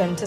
Welcome to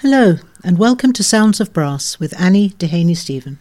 Hello, and welcome to Sounds of Brass with Annie Dehaney-Steven.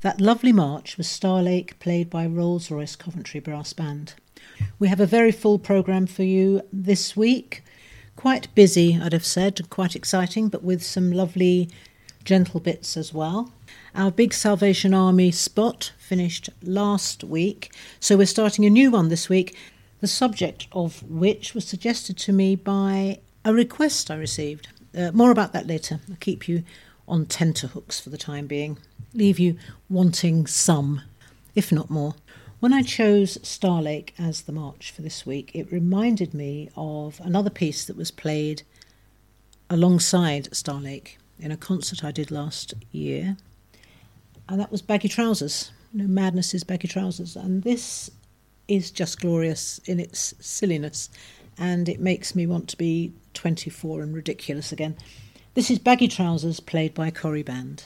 That lovely march was Starlake, played by Rolls-Royce Coventry Brass Band. We have a very full programme for you this week. Quite busy, I'd have said, quite exciting, but with some lovely gentle bits as well. Our big Salvation Army spot finished last week, so we're starting a new one this week, the subject of which was suggested to me by a request I received. More about that later. I'll keep you on tenterhooks for the time being. Leave you wanting some, if not more. When I chose Starlake as the march for this week, it reminded me of another piece that was played alongside Starlake in a concert I did last year, and that was Baggy Trousers. You know, Madness's Baggy Trousers, and this is just glorious in its silliness, and it makes me want to be 24 and ridiculous again. This is Baggy Trousers, played by Cory Band.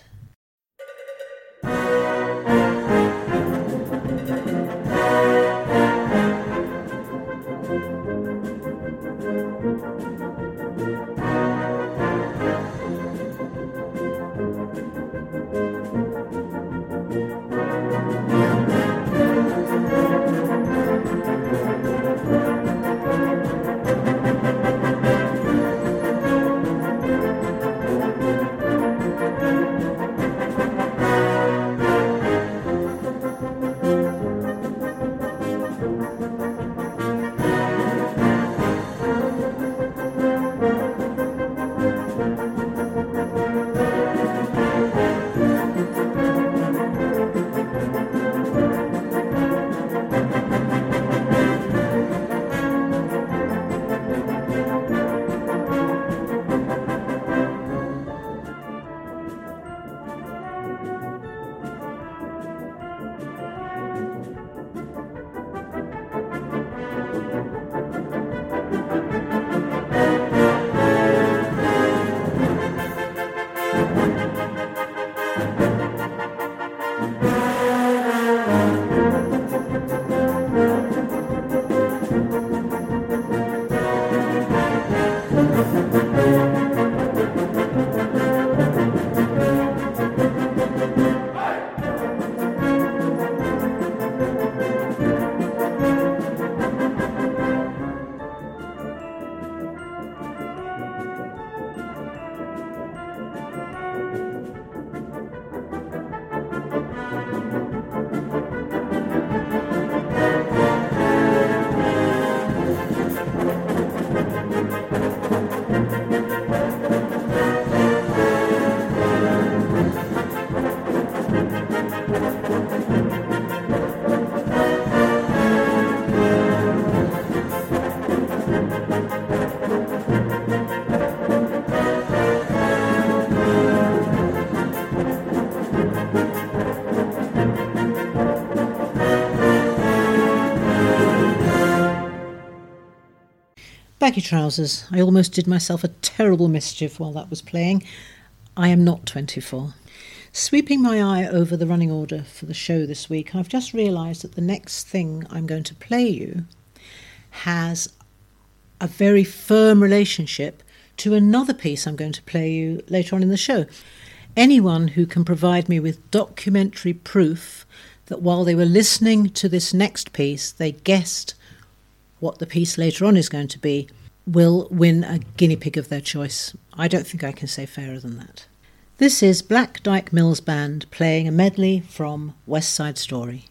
Baggy Trousers. I almost did myself a terrible mischief while that was playing. I am not 24. Sweeping my eye over the running order for the show this week, I've just realised that the next thing I'm going to play you has a very firm relationship to another piece I'm going to play you later on in the show. Anyone who can provide me with documentary proof that while they were listening to this next piece, they guessed what the piece later on is going to be, will win a guinea pig of their choice. I don't think I can say fairer than that. This is Black Dyke Mills Band playing a medley from West Side Story.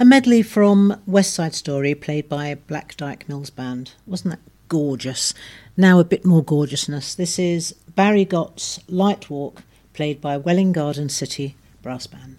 A medley from West Side Story played by Black Dyke Mills Band. Wasn't that gorgeous? Now a bit more gorgeousness. This is Barry Gott's Light Walk played by Welling Garden City Brass Band.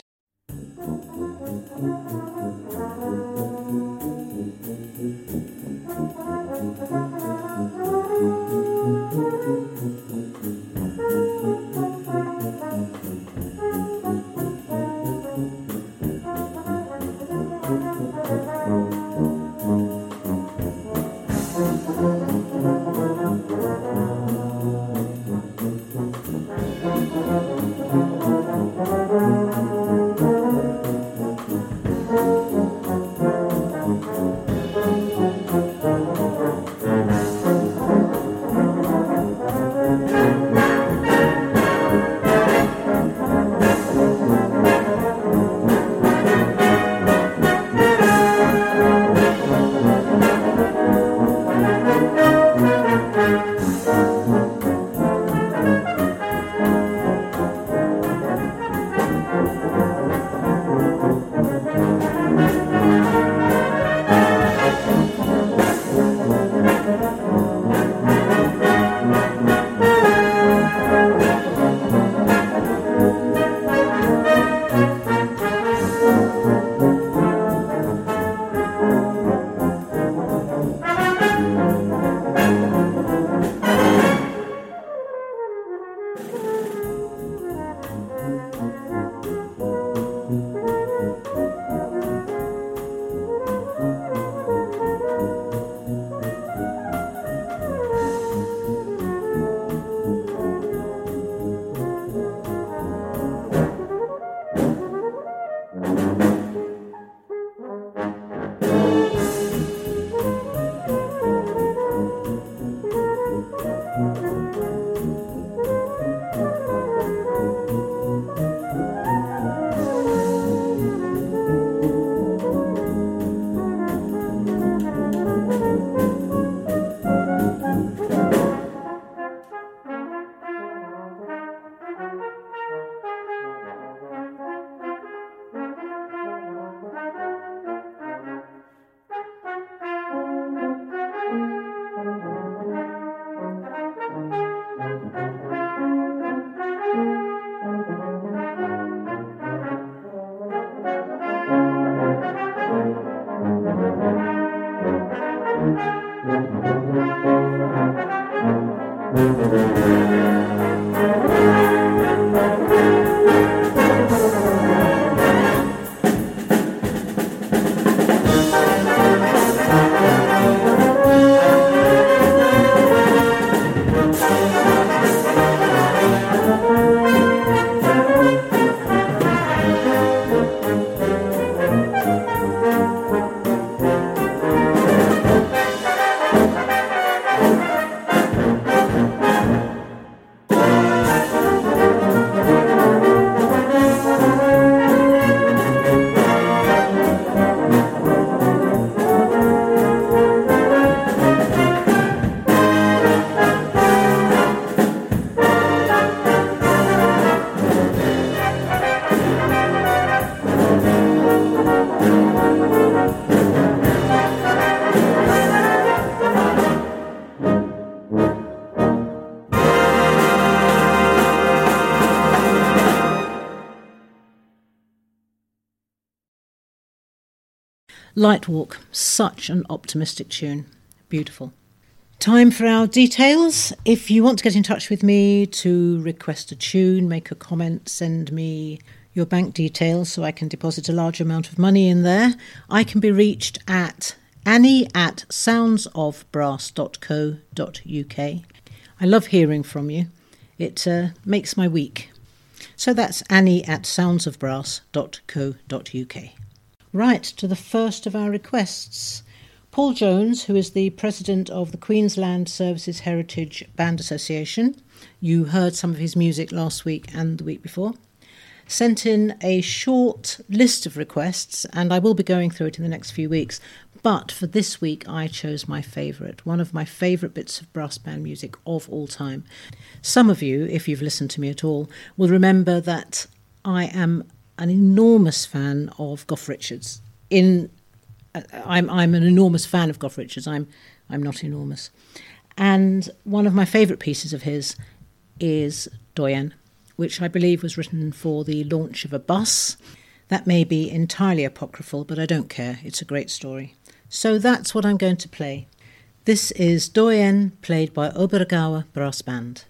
Light Walk, such an optimistic tune. Beautiful. Time for our details. If you want to get in touch with me to request a tune, make a comment, send me your bank details so I can deposit a large amount of money in there, I can be reached at annie@soundsofbrass.co.uk. I love hearing from you. It makes my week. So that's annie@soundsofbrass.co.uk. Right, to the first of our requests. Paul Jones, who is the president of the Queensland Services Heritage Band Association, you heard some of his music last week and the week before, sent in a short list of requests, and I will be going through it in the next few weeks, but for this week I chose my favourite, one of my favourite bits of brass band music of all time. Some of you, if you've listened to me at all, will remember that I am an enormous fan of Goff Richards. I'm an enormous fan of Goff Richards. I'm not enormous. And one of my favourite pieces of his is Doyen, which I believe was written for the launch of a bus. That may be entirely apocryphal, but I don't care. It's a great story. So that's what I'm going to play. This is Doyen, played by Obergawa Brass Band.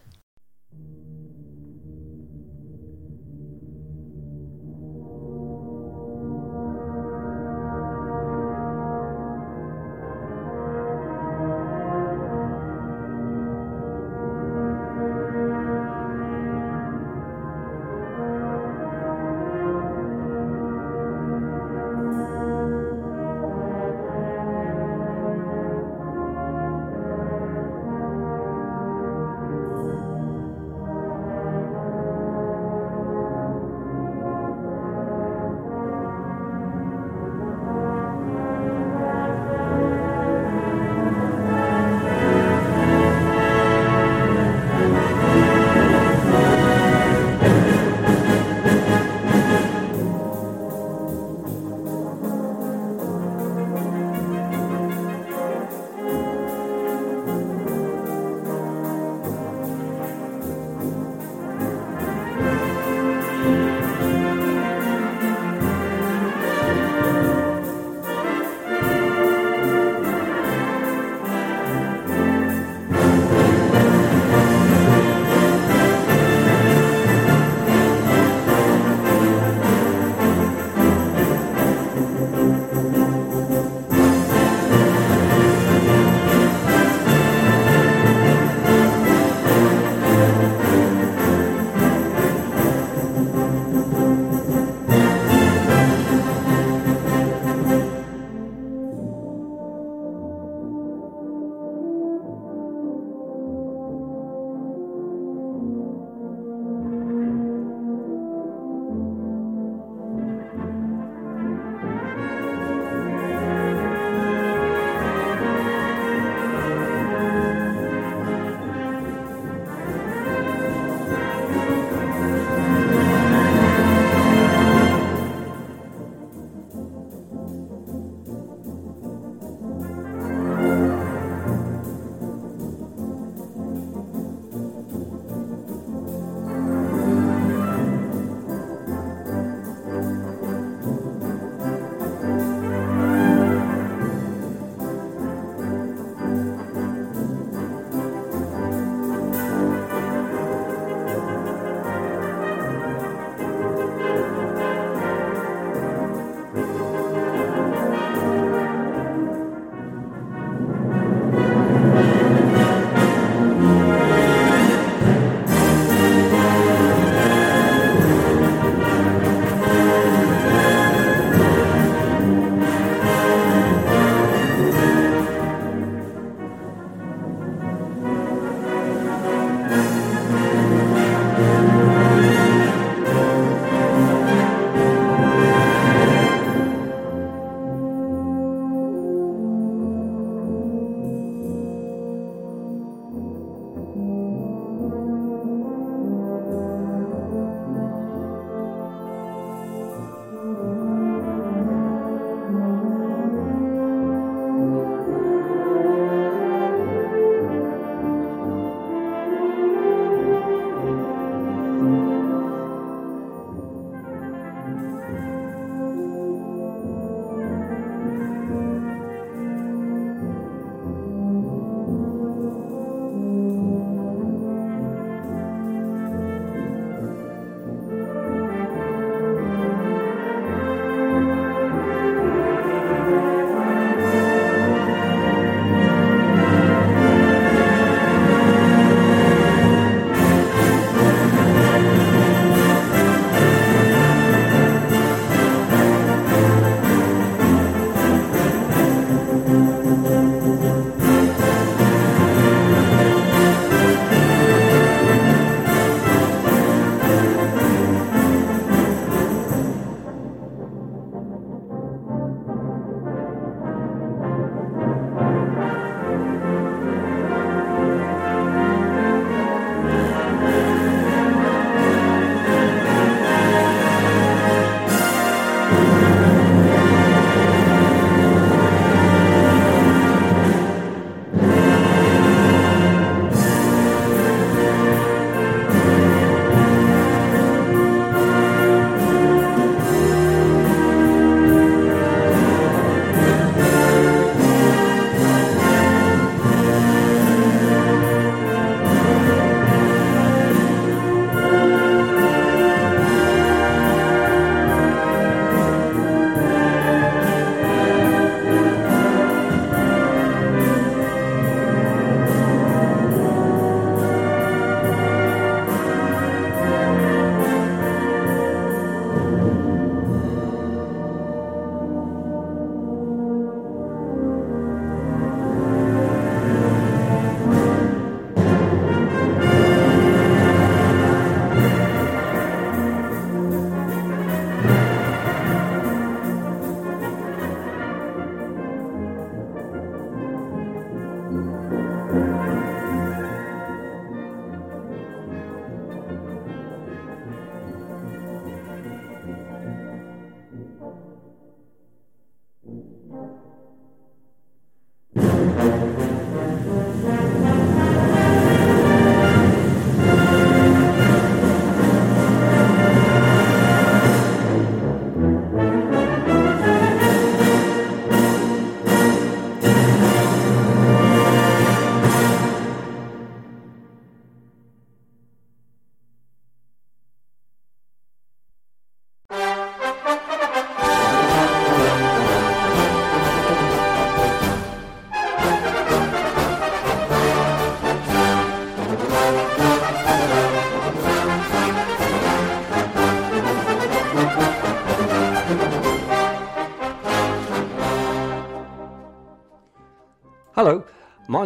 Hello, my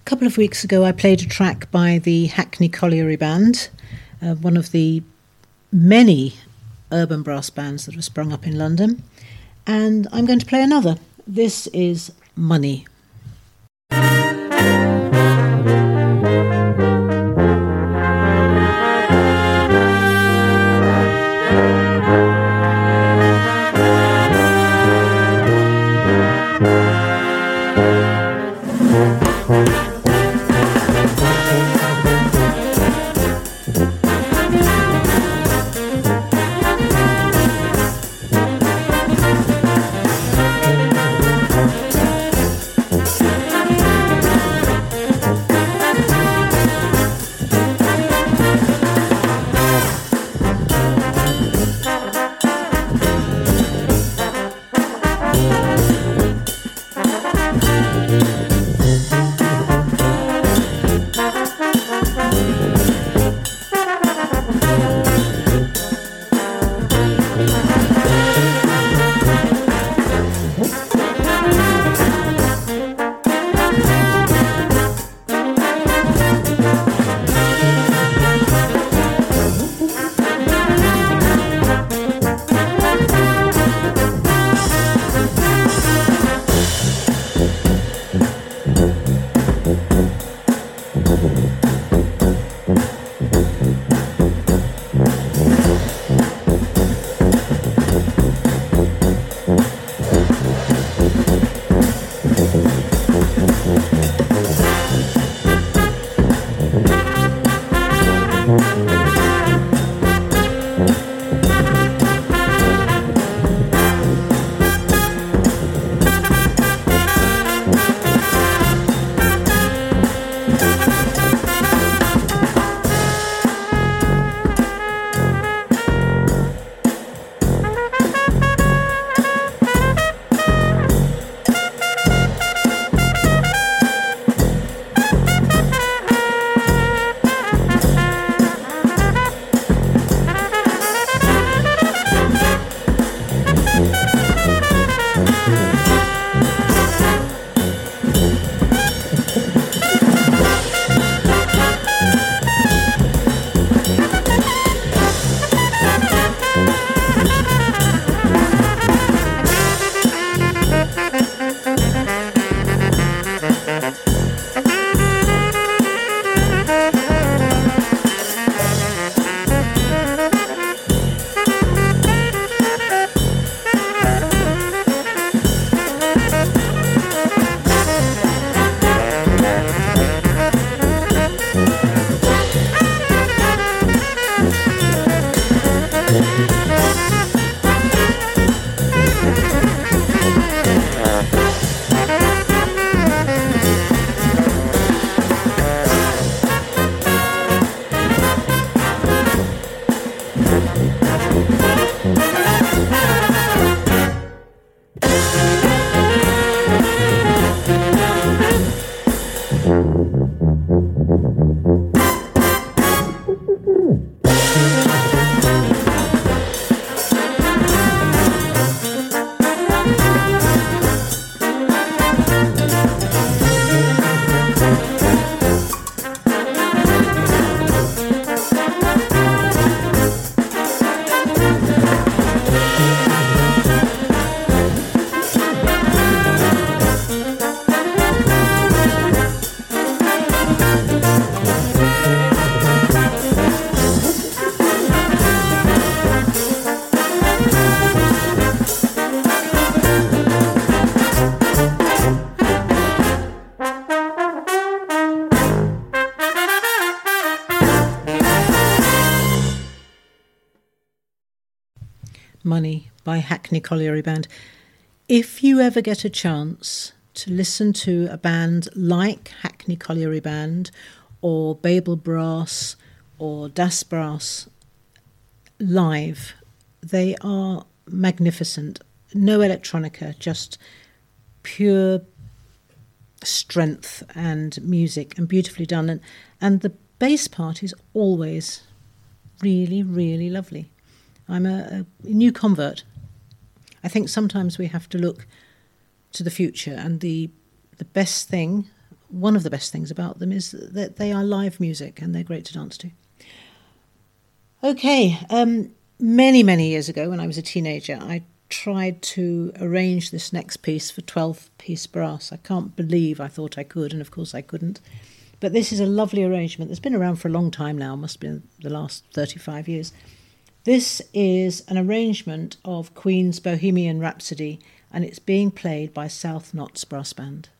A couple of weeks ago I played a track by the Hackney Colliery Band, one of the many urban brass bands that have sprung up in London, and I'm going to play another. This is Money. Money by Hackney Colliery Band. If you ever get a chance to listen to a band like Hackney Colliery Band or Babel Brass or Das Brass live, they are magnificent. No electronica, just pure strength and music, and beautifully done. And the bass part is always really, really lovely. I'm a new convert. I think sometimes we have to look to the future, and the best thing, one of the best things about them, is that they are live music and they're great to dance to. Okay, many, many years ago when I was a teenager, I tried to arrange this next piece for 12-piece brass. I can't believe I thought I could, and of course I couldn't. But this is a lovely arrangement that's been around for a long time now, must be the last 35 years. This is an arrangement of Queen's Bohemian Rhapsody, and it's being played by South Notts Brass Band.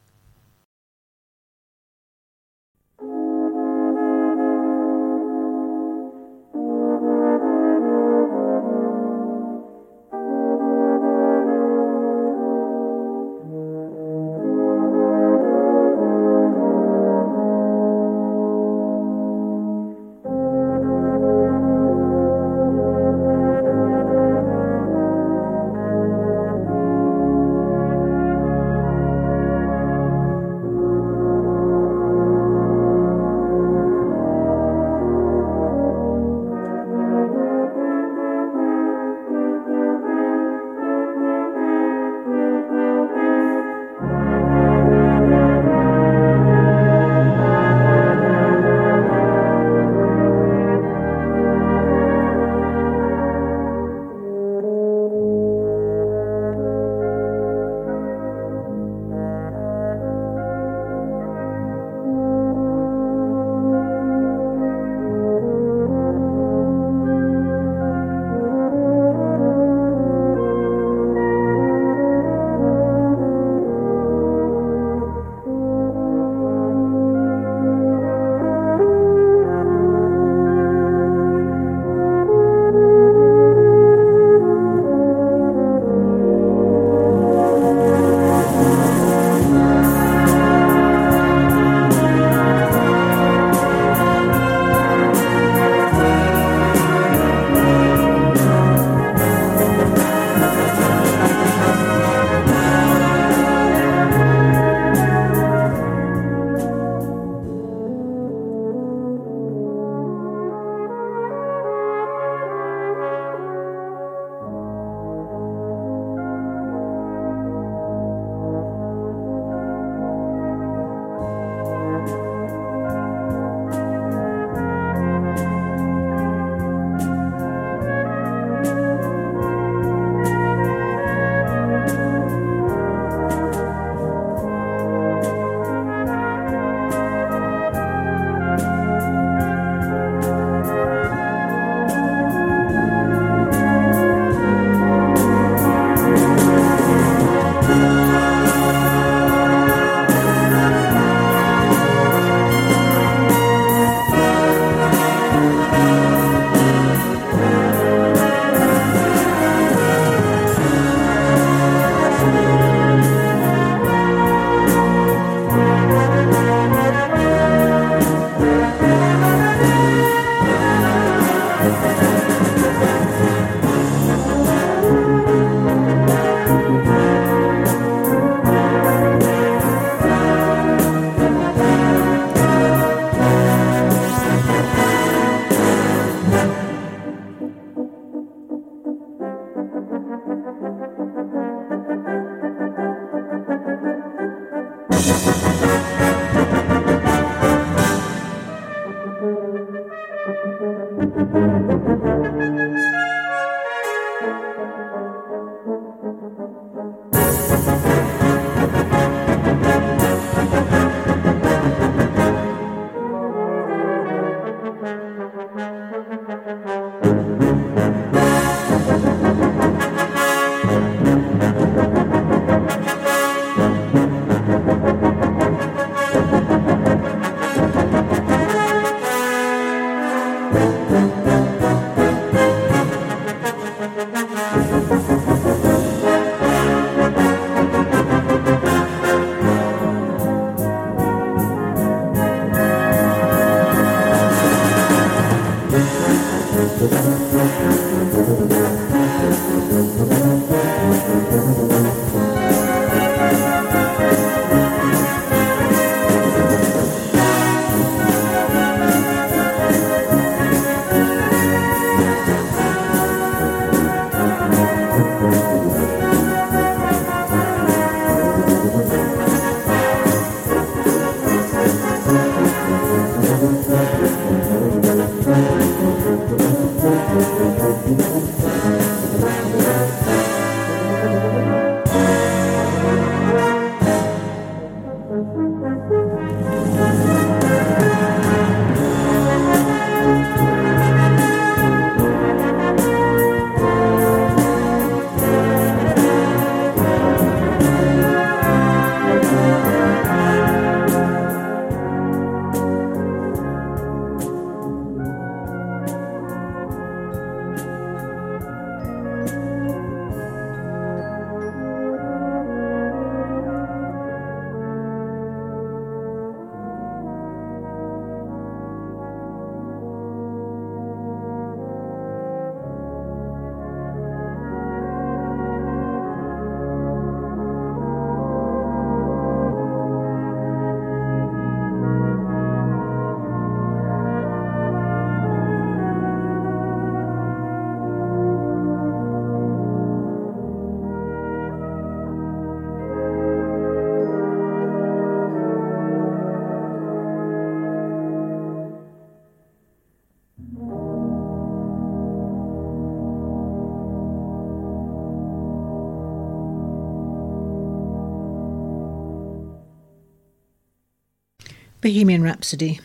Bohemian Rhapsody.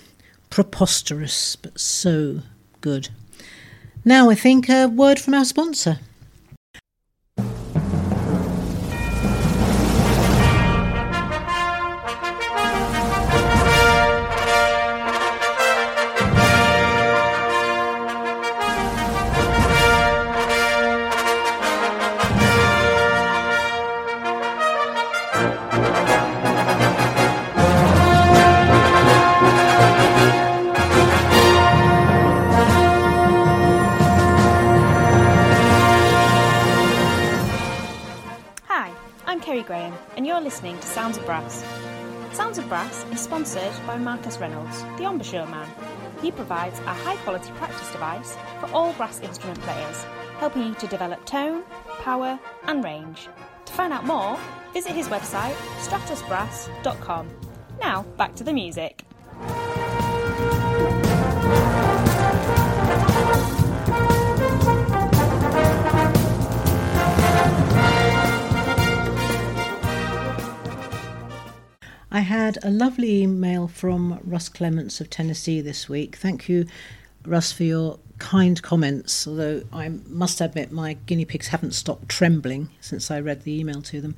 Preposterous, but so good. Now I think a word from our sponsor. Listening to Sounds of Brass. Sounds of Brass is sponsored by Marcus Reynolds, the embouchure man. He provides a high-quality practice device for all brass instrument players, helping you to develop tone, power and range. To find out more, visit his website, StratusBrass.com. Now, back to the music. I had a lovely email from Russ Clements of Tennessee this week. Thank you, Russ, for your kind comments, although I must admit my guinea pigs haven't stopped trembling since I read the email to them.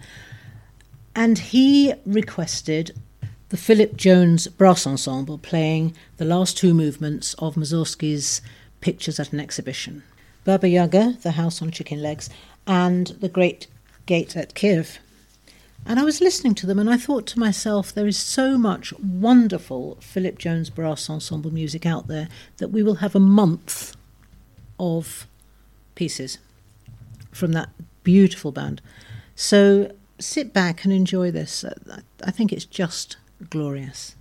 And he requested the Philip Jones Brass Ensemble playing the last two movements of Mussorgsky's Pictures at an Exhibition, Baba Yaga, The House on Chicken Legs, and The Great Gate at Kiev. And I was listening to them and I thought to myself, there is so much wonderful Philip Jones Brass Ensemble music out there that we will have a month of pieces from that beautiful band. So sit back and enjoy this. I think it's just glorious.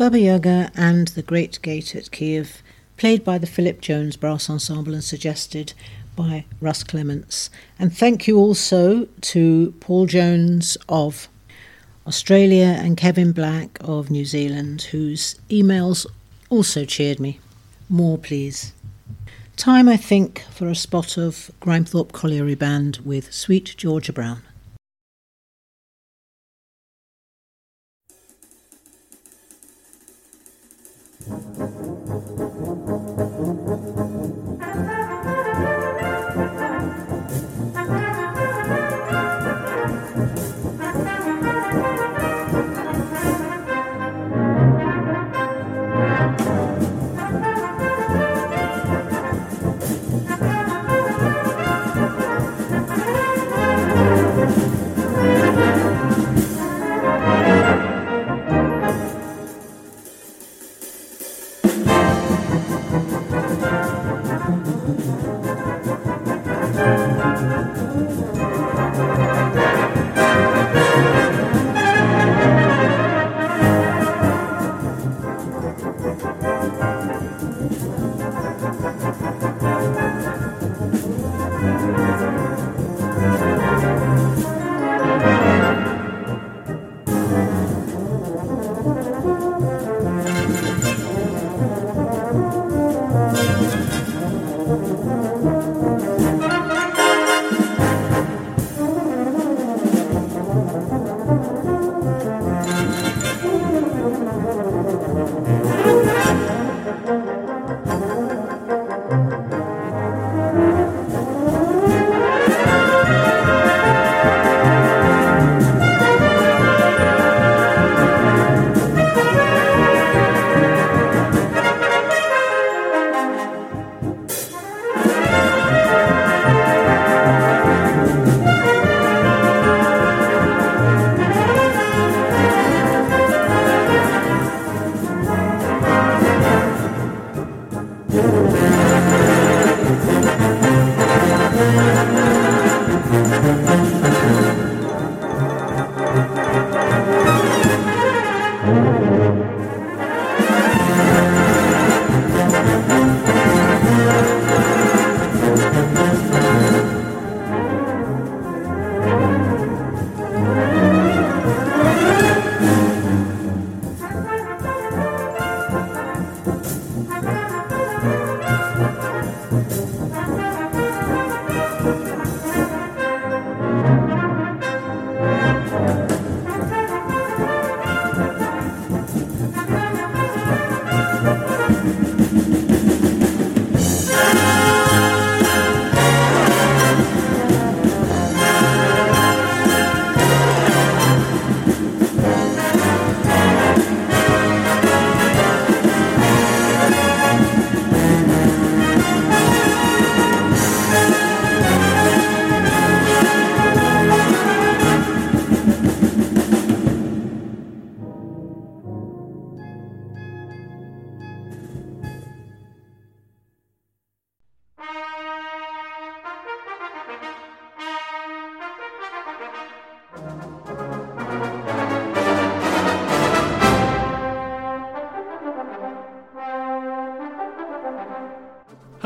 Baba Yaga and The Great Gate at Kiev, played by the Philip Jones Brass Ensemble and suggested by Russ Clements. And thank you also to Paul Jones of Australia and Kevin Black of New Zealand, whose emails also cheered me. More, please. Time, I think, for a spot of Grimethorpe Colliery Band with Sweet Georgia Brown.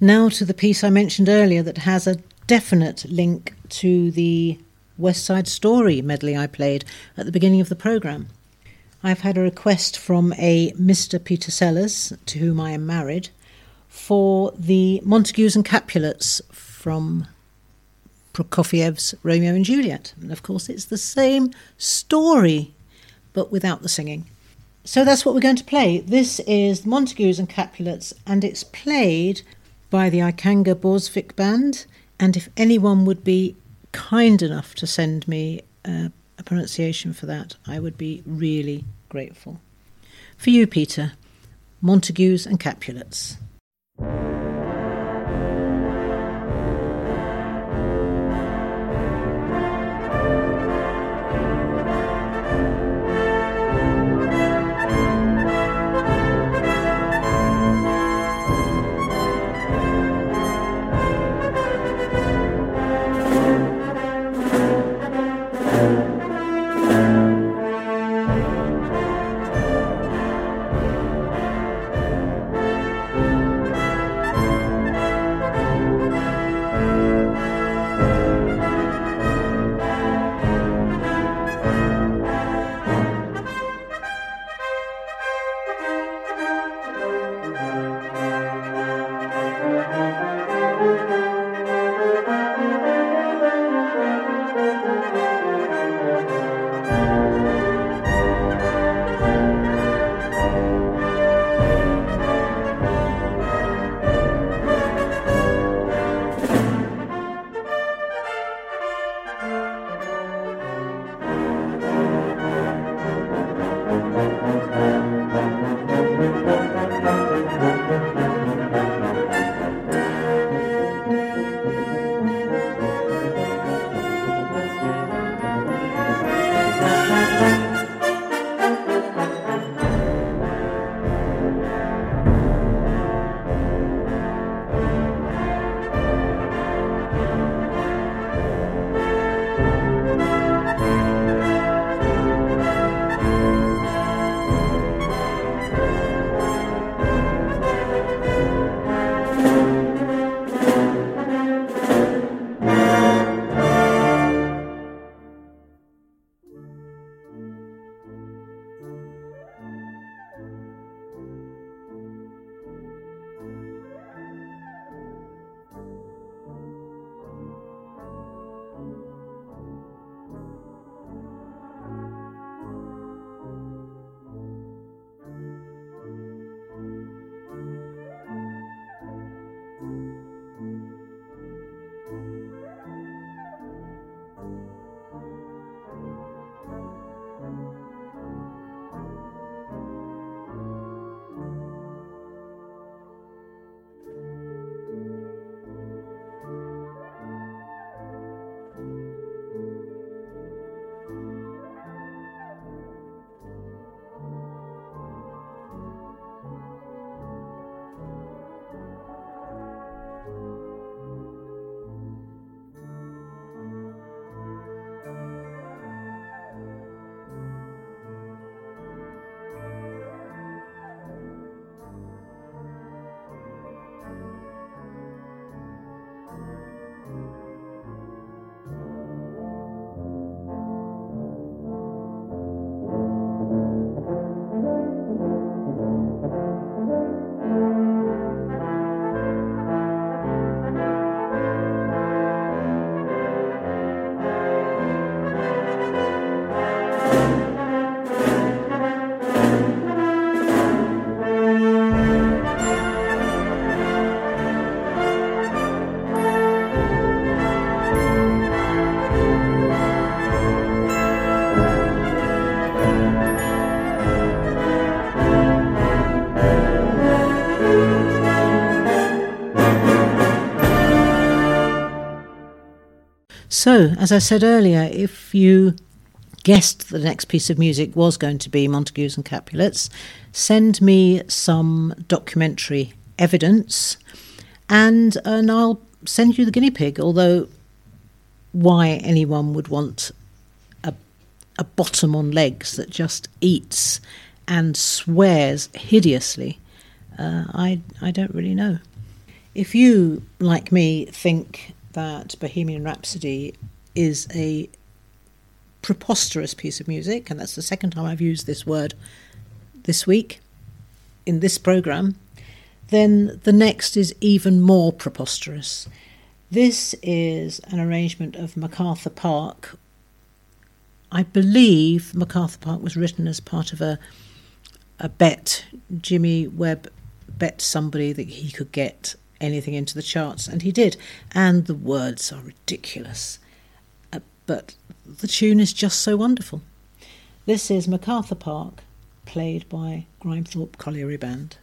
Now to the piece I mentioned earlier that has a definite link to the West Side Story medley I played at the beginning of the programme. I've had a request from a Mr. Peter Sellers, to whom I am married, for the Montagues and Capulets from Prokofiev's Romeo and Juliet. And of course it's the same story, but without the singing. So that's what we're going to play. This is Montagues and Capulets, and it's played by the Ikanga Borsvik Band, and if anyone would be kind enough to send me a a pronunciation for that, I would be really grateful. For you, Peter, Montagues and Capulets. So, as I said earlier, if you guessed the next piece of music was going to be Montagues and Capulets, send me some documentary evidence and I'll send you the guinea pig, although why anyone would want a bottom on legs that just eats and swears hideously, I don't really know. If you, like me, think that Bohemian Rhapsody is a preposterous piece of music, and that's the second time I've used this word this week in this programme, then the next is even more preposterous. This is an arrangement of MacArthur Park. I believe MacArthur Park was written as part of a bet. Jimmy Webb bet somebody that he could get anything into the charts, and he did, and the words are ridiculous, but the tune is just so wonderful. This is MacArthur Park, played by Grimethorpe Colliery Band.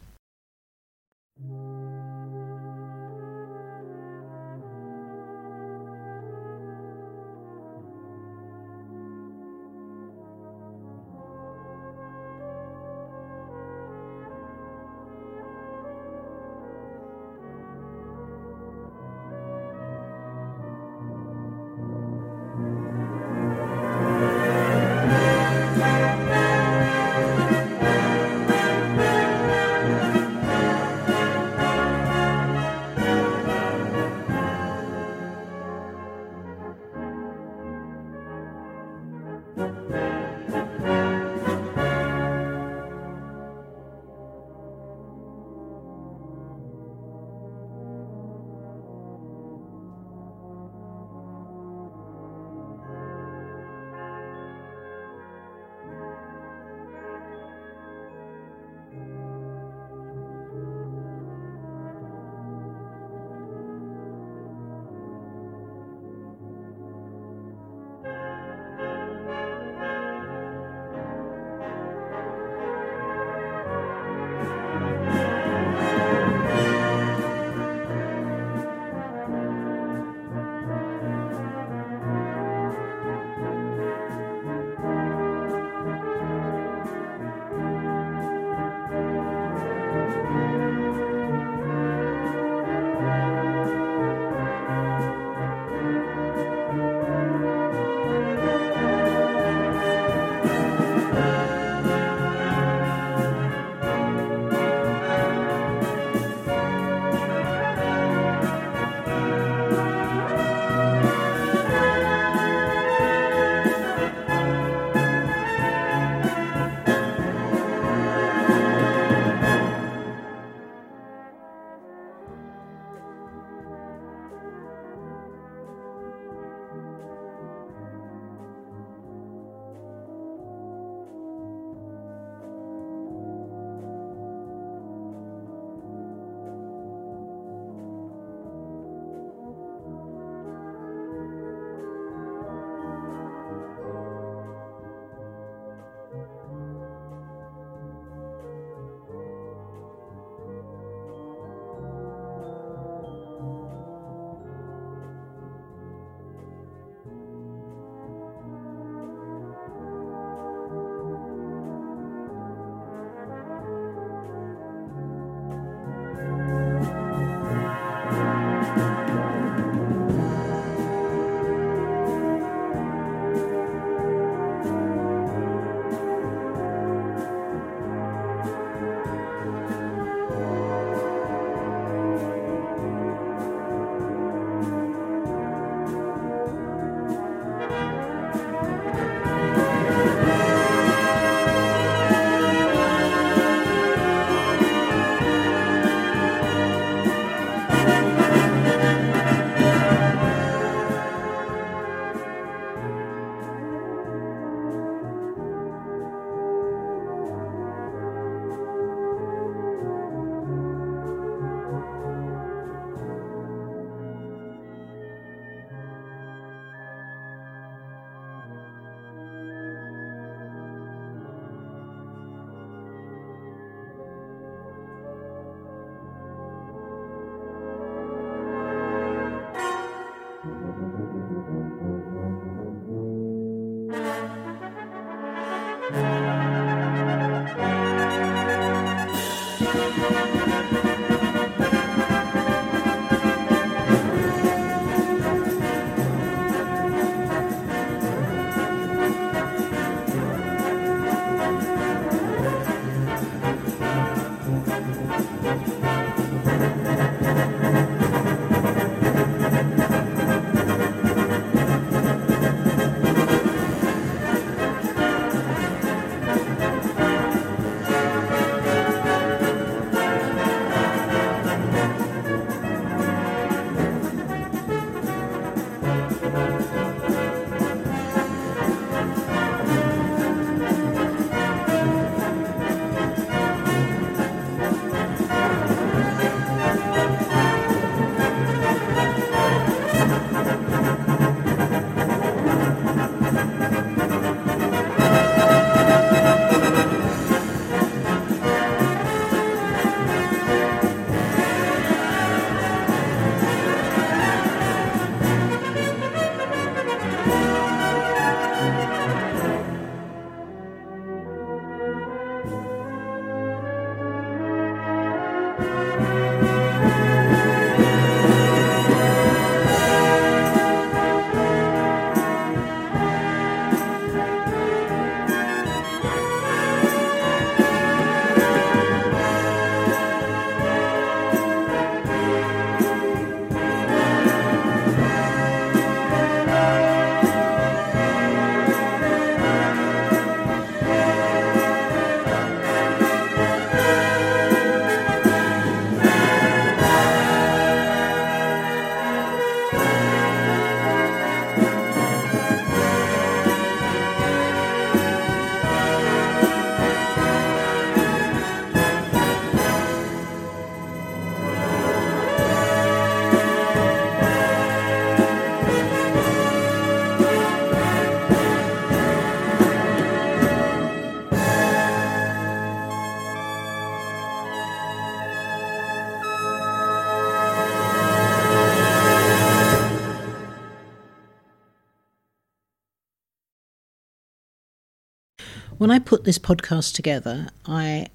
When I put this podcast together, I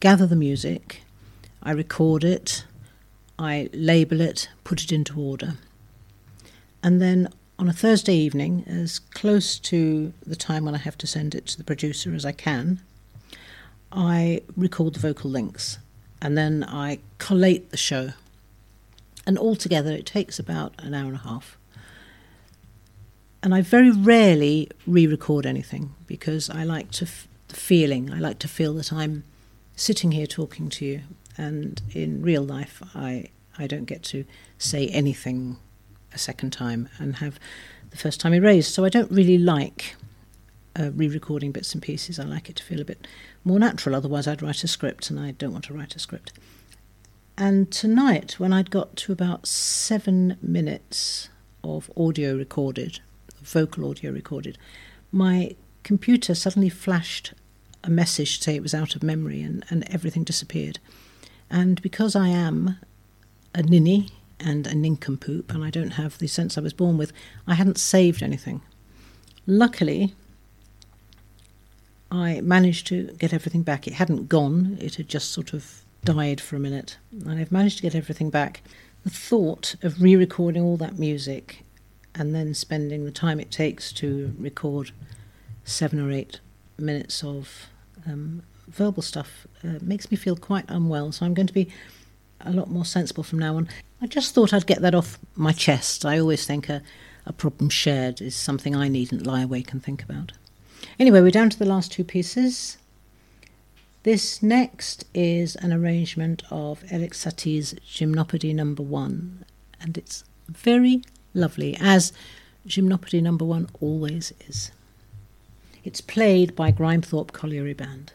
gather the music, I record it, I label it, put it into order. And then on a Thursday evening, as close to the time when I have to send it to the producer as I can, I record the vocal links and then I collate the show. And altogether it takes about an hour and a half. And I very rarely re-record anything because I like to the feeling. I like to feel that I'm sitting here talking to you. And in real life, I don't get to say anything a second time and have the first time erased. So I don't really like re-recording bits and pieces. I like it to feel a bit more natural. Otherwise, I'd write a script, and I don't want to write a script. And tonight, when I'd got to about 7 minutes of audio recorded, vocal audio recorded, my computer suddenly flashed a message to say it was out of memory, and everything disappeared. And because I am a ninny and a nincompoop, and I don't have the sense I was born with, I hadn't saved anything. Luckily, I managed to get everything back. It hadn't gone, it had just sort of died for a minute. And I've managed to get everything back. The thought of re-recording all that music and then spending the time it takes to record 7 or 8 minutes of verbal stuff makes me feel quite unwell, so I'm going to be a lot more sensible from now on. I just thought I'd get that off my chest. I always think a problem shared is something I needn't lie awake and think about. Anyway, we're down to the last two pieces. This next is an arrangement of Eric Satie's Gymnopédie number 1, and it's very lovely, as Gymnopédie number 1 always is. It's played by Grimethorpe Colliery Band.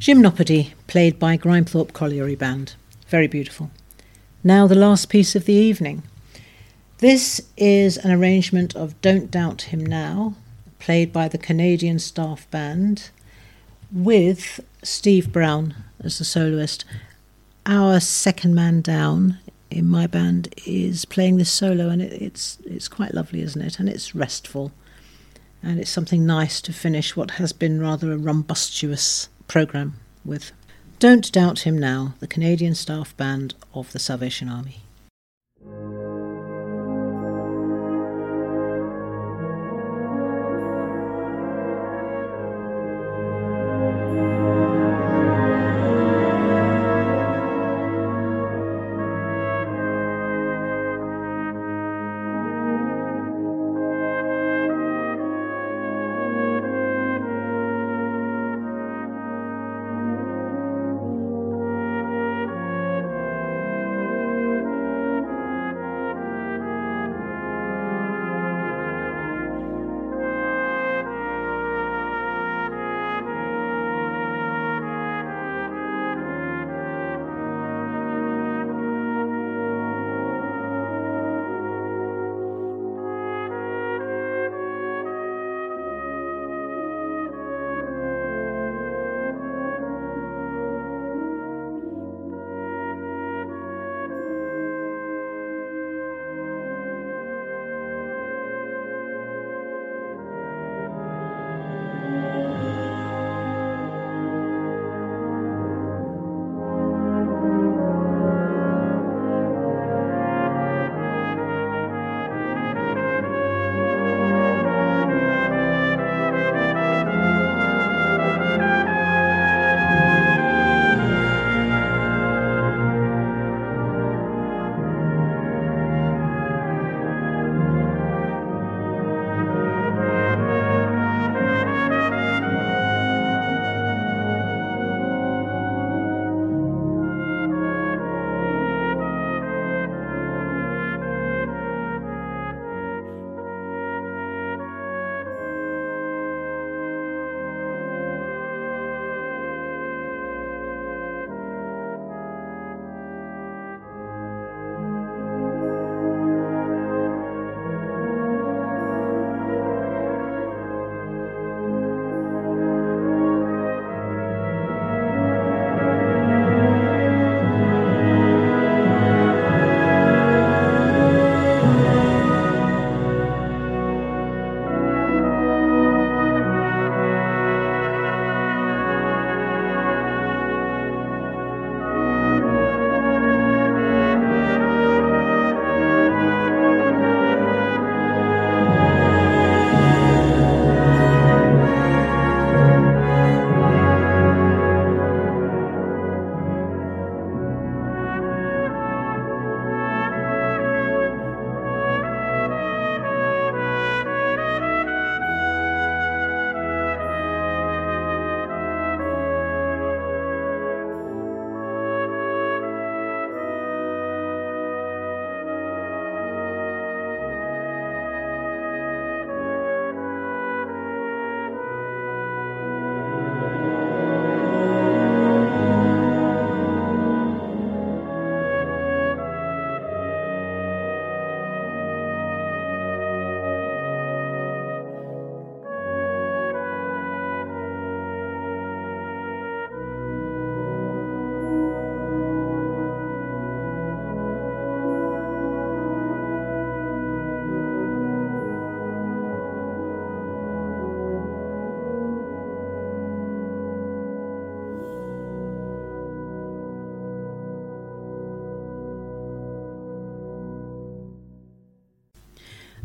Gymnopédie, played by Grimethorpe Colliery Band. Very beautiful. Now the last piece of the evening. This is an arrangement of Don't Doubt Him Now, played by the Canadian Staff Band, with Steve Brown as the soloist. Our second man down in my band is playing this solo, and it's quite lovely, isn't it? And it's restful, and it's something nice to finish what has been rather a rumbustuous programme with. Don't Doubt Him Now, the Canadian Staff Band of the Salvation Army.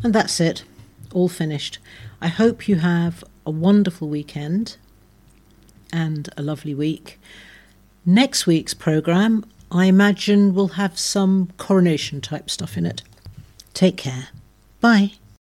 And that's it, all finished. I hope you have a wonderful weekend and a lovely week. Next week's programme, I imagine, will have some coronation type stuff in it. Take care. Bye.